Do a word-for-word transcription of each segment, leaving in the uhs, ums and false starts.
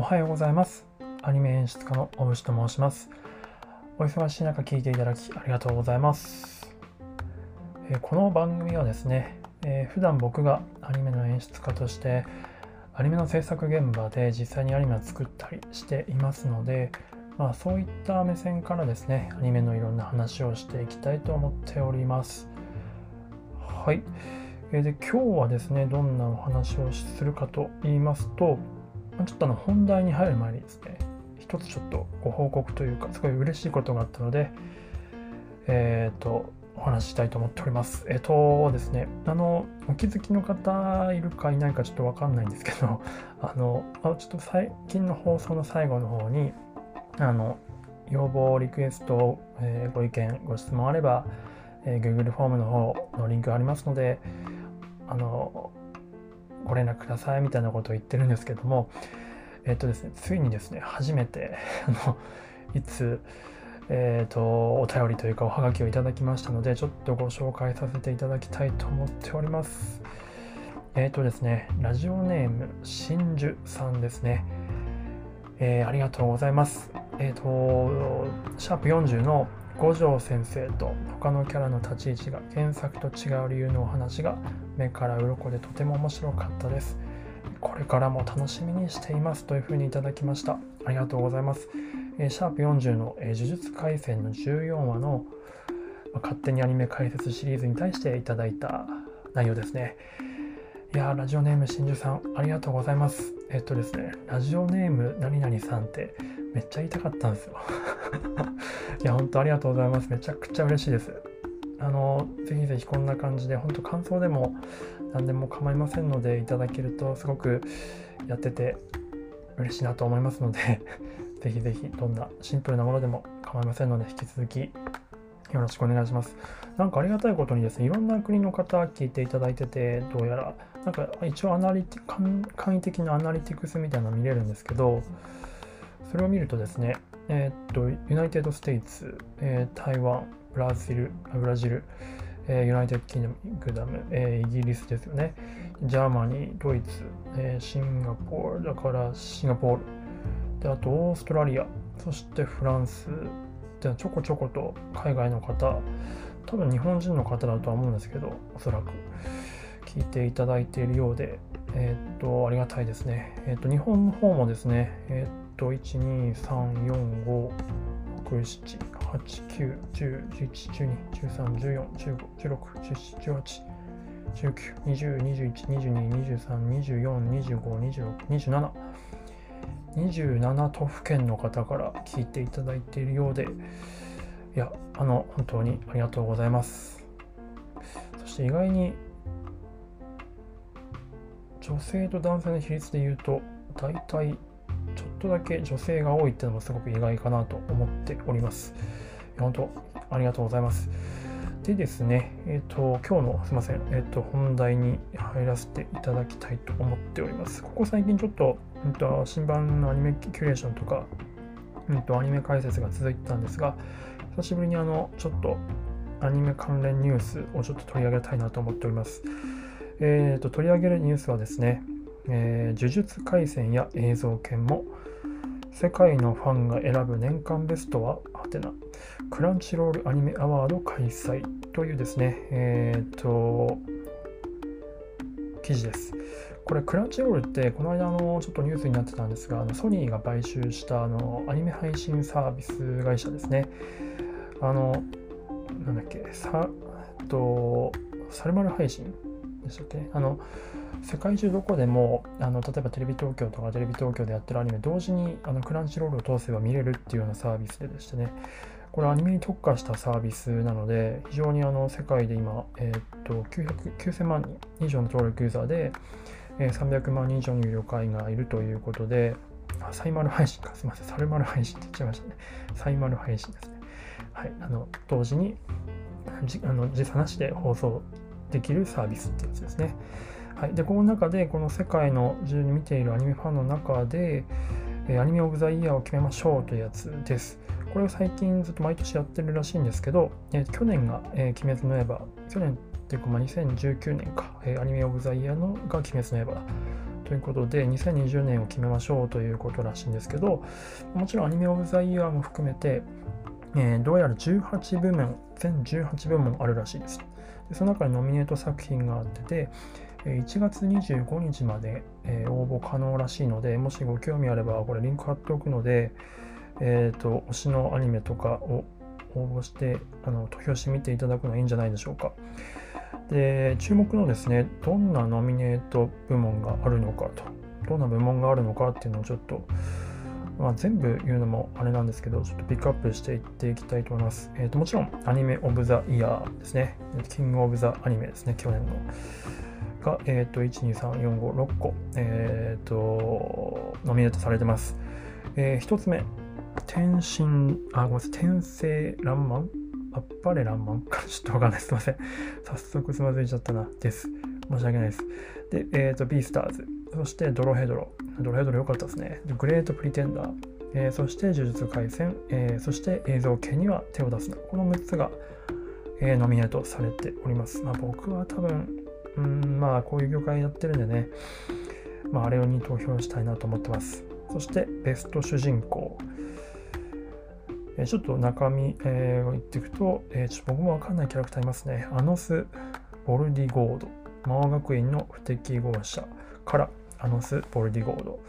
おはようございます。アニメ演出家の大牛と申します。お忙しい中聞いていただきありがとうございます。えー、この番組はですね、えー、普段僕がアニメの演出家としてアニメの制作現場で実際にアニメを作ったりしていますので、まあ、そういった目線からですねアニメのいろんな話をしていきたいと思っております。はい、えー、で今日はですねどんなお話をするかと言いますと、ちょっとあの本題に入る前にですね、一つちょっとご報告というか、すごい嬉しいことがあったので、えっと、お話ししたいと思っております。えっとですね、あの、お気づきの方いるかいないかちょっとわかんないんですけど、あの、ちょっと最近の放送の最後の方に、あの、要望、リクエスト、えー、ご意見、ご質問あれば、えー、Google フォームの方のリンクがありますので、あの、ご連絡くださいみたいなことを言ってるんですけども、えっとですね、ついにですね、初めてあのいつ、えー、とお便りというかおはがきをいただきましたので、ちょっとご紹介させていただきたいと思っております。えっとですね、ラジオネームしんじゅさんですね、えー、ありがとうございます。えっとシャープよんじゅうの五条先生と他のキャラの立ち位置が原作と違う理由のお話が目から鱗でとても面白かったです。これからも楽しみにしていますというふうにいただきました。ありがとうございます。えー、シャープよんじゅうの、えー、呪術廻戦のじゅうよんわの、まあ、勝手にアニメ解説シリーズに対していただいた内容ですね。いやー、ラジオネーム真珠さんありがとうございます。えっとですね、ラジオネーム何々さんってめっちゃ言いたかったんですよ。いや、本当ありがとうございます。めちゃくちゃ嬉しいです。あの、ぜひぜひこんな感じで、本当感想でも何でも構いませんのでいただけるとすごくやってて嬉しいなと思いますので、ぜひぜひどんなシンプルなものでも構いませんので引き続きよろしくお願いします。なんかありがたいことにですね、いろんな国の方聞いていただいてて、どうやらなんか一応アナリティ簡易的なアナリティクスみたいなの見れるんですけど、それを見るとですね、えー、っとユナイテッド・ステイツ、えー、台湾、ブラジル、ブラジル、えー、ユナイテッド・キングダム、えー、イギリスですよね、ジャーマニー、ドイツ、えー、シンガポール、だからシンガポール、であとオーストラリア、そしてフランス、でちょこちょこと海外の方、多分日本人の方だとは思うんですけど、おそらく聞いていただいているようで、えー、っとありがたいですね。えー、っと日本の方もですね、えーいち に さん よん ご ろく なな はち きゅう じゅう じゅういち じゅうに じゅうさん じゅうよん じゅうご じゅうろく じゅうなな じゅうはち じゅうきゅう にじゅう にじゅうさん にじゅうよん にじゅうご にじゅうにじゅうなな とふけんのから聞いていただいているようで、いや、あの本当にありがとうございます。そして意外に女性と男性の比率で言うと大体ちょっとだけ女性が多いっていうのもすごく意外かなと思っております。本当ありがとうございます。でですね、えーと、今日のすいません、えーと、本題に入らせていただきたいと思っております。ここ最近ちょっと、えーと、新版のアニメキュレーションとか、えーと、アニメ解説が続いてたんですが、久しぶりにあのちょっとアニメ関連ニュースをちょっと取り上げたいなと思っております。えーと、取り上げるニュースはですね、えー、呪術廻戦や映像研も世界のファンが選ぶ年間ベストははてなクランチロールアニメアワード開催というですね、えー、っと記事です。これクランチロールってこの間のちょっとニュースになってたんですが、あのソニーが買収したあのアニメ配信サービス会社ですね。あのなんだっけさ、えっとサルマル配信でしたっけ、あの世界中どこでもあの例えばテレビ東京とかテレビ東京でやってるアニメ同時にあのクランチロールを通せば見れるっていうようなサービスででしてね、これアニメに特化したサービスなので非常にあの世界で今、えー、っときゅうひゃく、きゅうせんまんにん以上の登録ユーザーで、えー、さんびゃくまんにん以上の有料会員がいるということで、あサイマル配信かすいませんサルマル配信って言っちゃいましたねサイマル配信ですね。はい、あの同時にじあの時差なしで放送できるサービスってやつですね。はい、でこの中でこの世界の中に見ているアニメファンの中で、えー、アニメオブザイヤーを決めましょうというやつです。これを最近ずっと毎年やってるらしいんですけど、えー、去年が、えー、鬼滅の刃去年っていうか、まあ、にせんじゅうきゅうねんか、えー、アニメオブザイヤーのが鬼滅の刃ということでにせんにじゅうねんを決めましょうということらしいんですけど、もちろんアニメオブザイヤーも含めて、えー、どうやらじゅうはちぶもん、全じゅうはちぶもんあるらしいです。でその中にノミネート作品があってて、いちがつにじゅうごにちまで応募可能らしいので、もしご興味あればこれリンク貼っておくので、えーと、推しのアニメとかを応募してあの投票してみていただくのはいいんじゃないでしょうか。で注目のですね、どんなノミネート部門があるのかと、どんな部門があるのかっていうのをちょっと、まあ、全部言うのもあれなんですけど、ちょっとピックアップしていっていきたいと思います。えーと、もちろんアニメオブザイヤーですね、キングオブザアニメですね、去年のが、えーと、いち、に、さん、よん、ご、ろっこ、えーと、ノミネートされてます。えー、ひとつめ、天神、あ、ごめんなさい、天聖らんまん、あっぱれらんまんか、ちょっとわかんない、すいません。早速つまずいちゃったな、です。申し訳ないです。で、えっ、ー、と、ビースターズ、そしてドロヘドロ、ドロヘドロ良かったですね。グレートプリテンダー、えー、そして呪術廻戦、えー、そして映像系には手を出すな。このむっつが、えー、ノミネートされております。まあ僕は多分、うーん、まあこういう業界やってるんでね、まああれに投票したいなと思ってます。そしてベスト主人公。ちょっと中身を、えー、言っていくと、えー、ちょっと僕もわかんないキャラクターいますね。アノス・ボルディゴード、魔王学院の不適合者からアノス・ボルディゴード、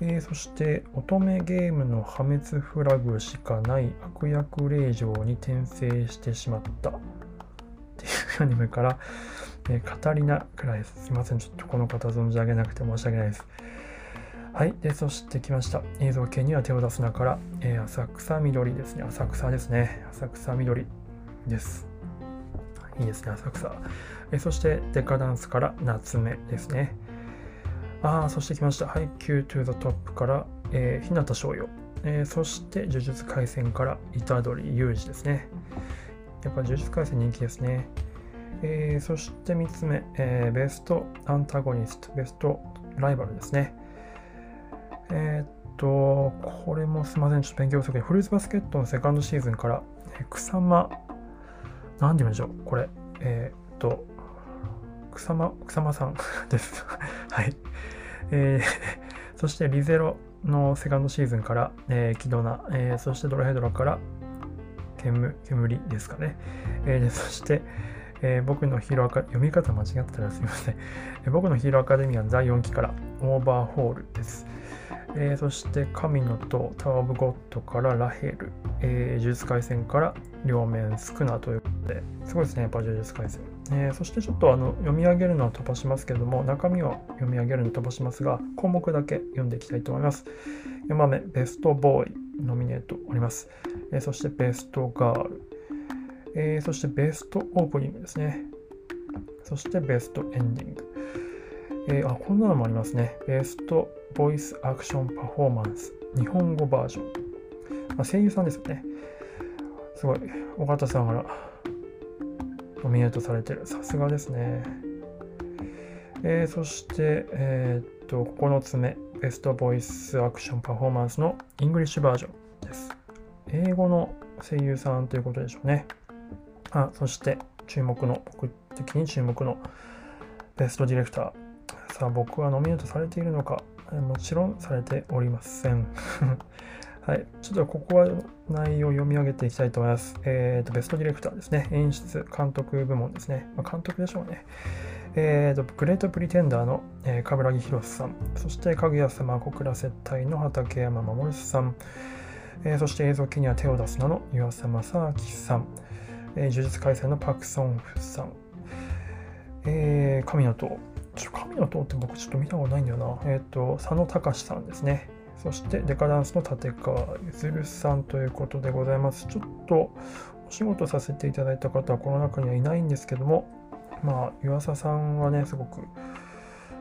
えー、そして乙女ゲームの破滅フラグしかない悪役令嬢に転生してしまったっていうアニメから、えー、カタリナ・クライス、すいません、ちょっとこの方存じ上げなくて申し訳ないです。はい。で、そして来ました。映像系には手を出すなから、えー、浅草緑ですね。浅草ですね。浅草緑です。いいですね、浅草。えー、そして、デカダンスから夏目ですね。ああ、そして来ました。ハイキュートゥーザトップから、えー、日向翔陽、えー。そして、呪術廻戦から、虎杖悠仁ですね。やっぱ呪術廻戦人気ですね。えー、そしてみっつめ、えー、ベストアンタゴニスト、ベストライバルですね。えー、っとこれもすいません、ちょっと勉強不足で、フルーツバスケットのセカンドシーズンから、えー、草間、なんて言うんでしょうこれ、えー、っと草間草間さんですはい、えー、そしてリゼロのセカンドシーズンから、えー、キドナ、えー、そしてドラヘドラから煙、煙ですかね、えー、でそして、えー、僕のヒーローアカ読み方間違ったらすいません、えー、僕のヒーローアカデミアのだいよんきからオーバーホールです。えー、そして神の塔、タワー・オブ・ゴッドからラヘル、えー、呪術廻戦から両面スクナということで、すごいですね、やっぱ呪術廻戦。えー、そしてちょっとあの読み上げるのは飛ばしますけれども、中身を読み上げるの飛ばしますが、項目だけ読んでいきたいと思います。よんばんめ、ベストボーイ、ノミネートおります。えー、そしてベストガール、えー、そしてベストオープニングですね。そしてベストエンディング。えー、あ、こんなのもありますね。ベストボイスアクションパフォーマンス日本語バージョン、まあ、声優さんですよね。すごい、尾形さんからノミネートされてる、さすがですね。えー、そしてえー、っとここのつめ、ベストボイスアクションパフォーマンスのイングリッシュバージョンです。英語の声優さんということでしょうね。あ、そして注目の、僕的に注目のベストディレクター、さあ僕はノミネートされているのか、もちろんされておりませんはい、ちょっとここは内容を読み上げていきたいと思います。えーとベストディレクターですね、演出監督部門ですね、まあ、監督でしょうね。えーとグレートプリテンダーの、えー、冠城宏さん、そしてかぐや様小倉接待の畠山守さん、えー、そして映像機には手を出すなの湯浅正明さん、えー、呪術廻戦のパク・ソンフさん、えー、神の塔、神の塔って僕ちょっと見たことないんだよな。えっと、佐野隆さんですね。そして、デカダンスの立川譲さんということでございます。ちょっと、お仕事させていただいた方はこの中にはいないんですけども、まあ、湯浅さんはね、すごく、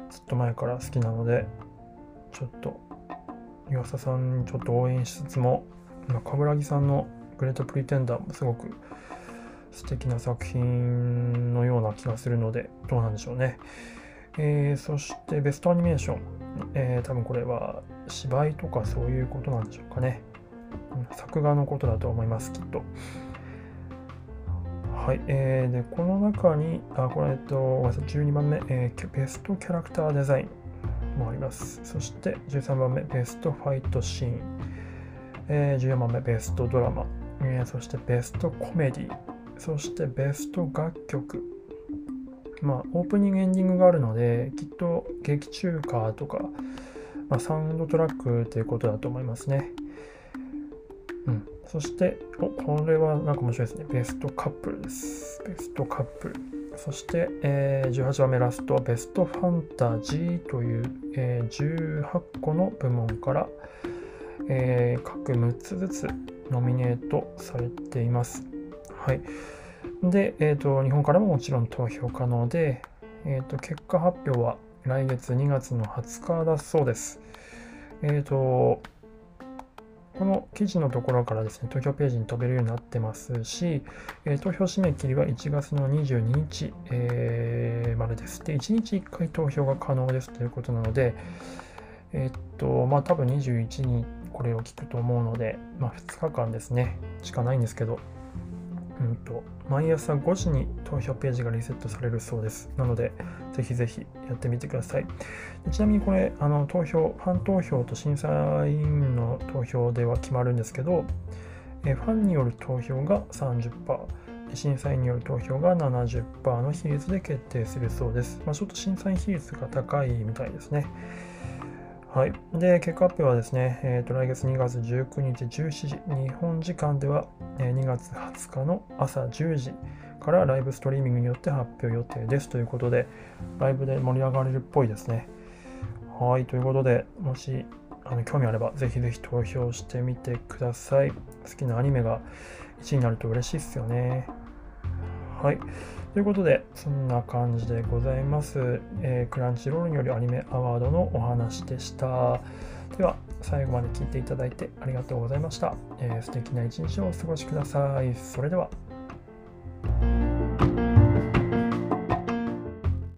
ずっと前から好きなので、ちょっと、湯浅さんにちょっと応援しつつも、冠城さんのグレートプリテンダーもすごく、素敵な作品のような気がするので、どうなんでしょうね。えー、そしてベストアニメーション、えー、多分これは芝居とかそういうことなんでしょうかね、作画のことだと思いますきっと。はい、えー、でこの中にあこれえっとごめんなさいじゅうにばんめ、えー、ベストキャラクターデザイン、もあります。そしてじゅうさんばんめベストファイトシーン、えー、じゅうよんばんめベストドラマ、えー、そしてベストコメディ、そしてベスト楽曲。まあオープニングエンディングがあるのできっと劇中歌とか、まあ、サウンドトラックということだと思いますね。うん、そしておこれはなんか面白いですね。ベストカップルです。ベストカップル。そして、えー、じゅうはちばんめラストはベストファンタジーという、えー、じゅうはっこの部門から、えー、各むっつずつノミネートされています。はい、で、えーと、日本からももちろん投票可能で、えーと、結果発表は来月にがつのはつかだそうです。えーとこの記事のところからですね、投票ページに飛べるようになってますし、えー、投票締め切りはいちがつのにじゅうににち、えー、までです。で、いちにちいっかい投票が可能ですということなので、えー、っと、まあ多分にじゅういちにこれを聞くと思うので、まあふつかかんですね、しかないんですけど、うんと、毎朝ごじに投票ページがリセットされるそうです。なので、ぜひぜひやってみてください。でちなみにこれ、あの投票、ファン投票と審査員の投票では決まるんですけど、えファンによる投票が さんじゅっパーセント、審査員による投票が ななじゅっパーセント の比率で決定するそうです。まあ、ちょっと審査員比率が高いみたいですね。はい、で結果発表はですね、えー、と来月にがつじゅうくにちじゅうしちじ、日本時間ではにがつはつかの朝じゅうじからライブストリーミングによって発表予定ですということで、ライブで盛り上がれるっぽいですね。はい、ということで、もしあの興味あればぜひぜひ投票してみてください。好きなアニメがいちいになると嬉しいですよね。はい。ということで、そんな感じでございます。えー、クランチロールによるアニメアワードのお話でした。では、最後まで聞いていただいてありがとうございました。えー、素敵な一日をお過ごしください。それでは。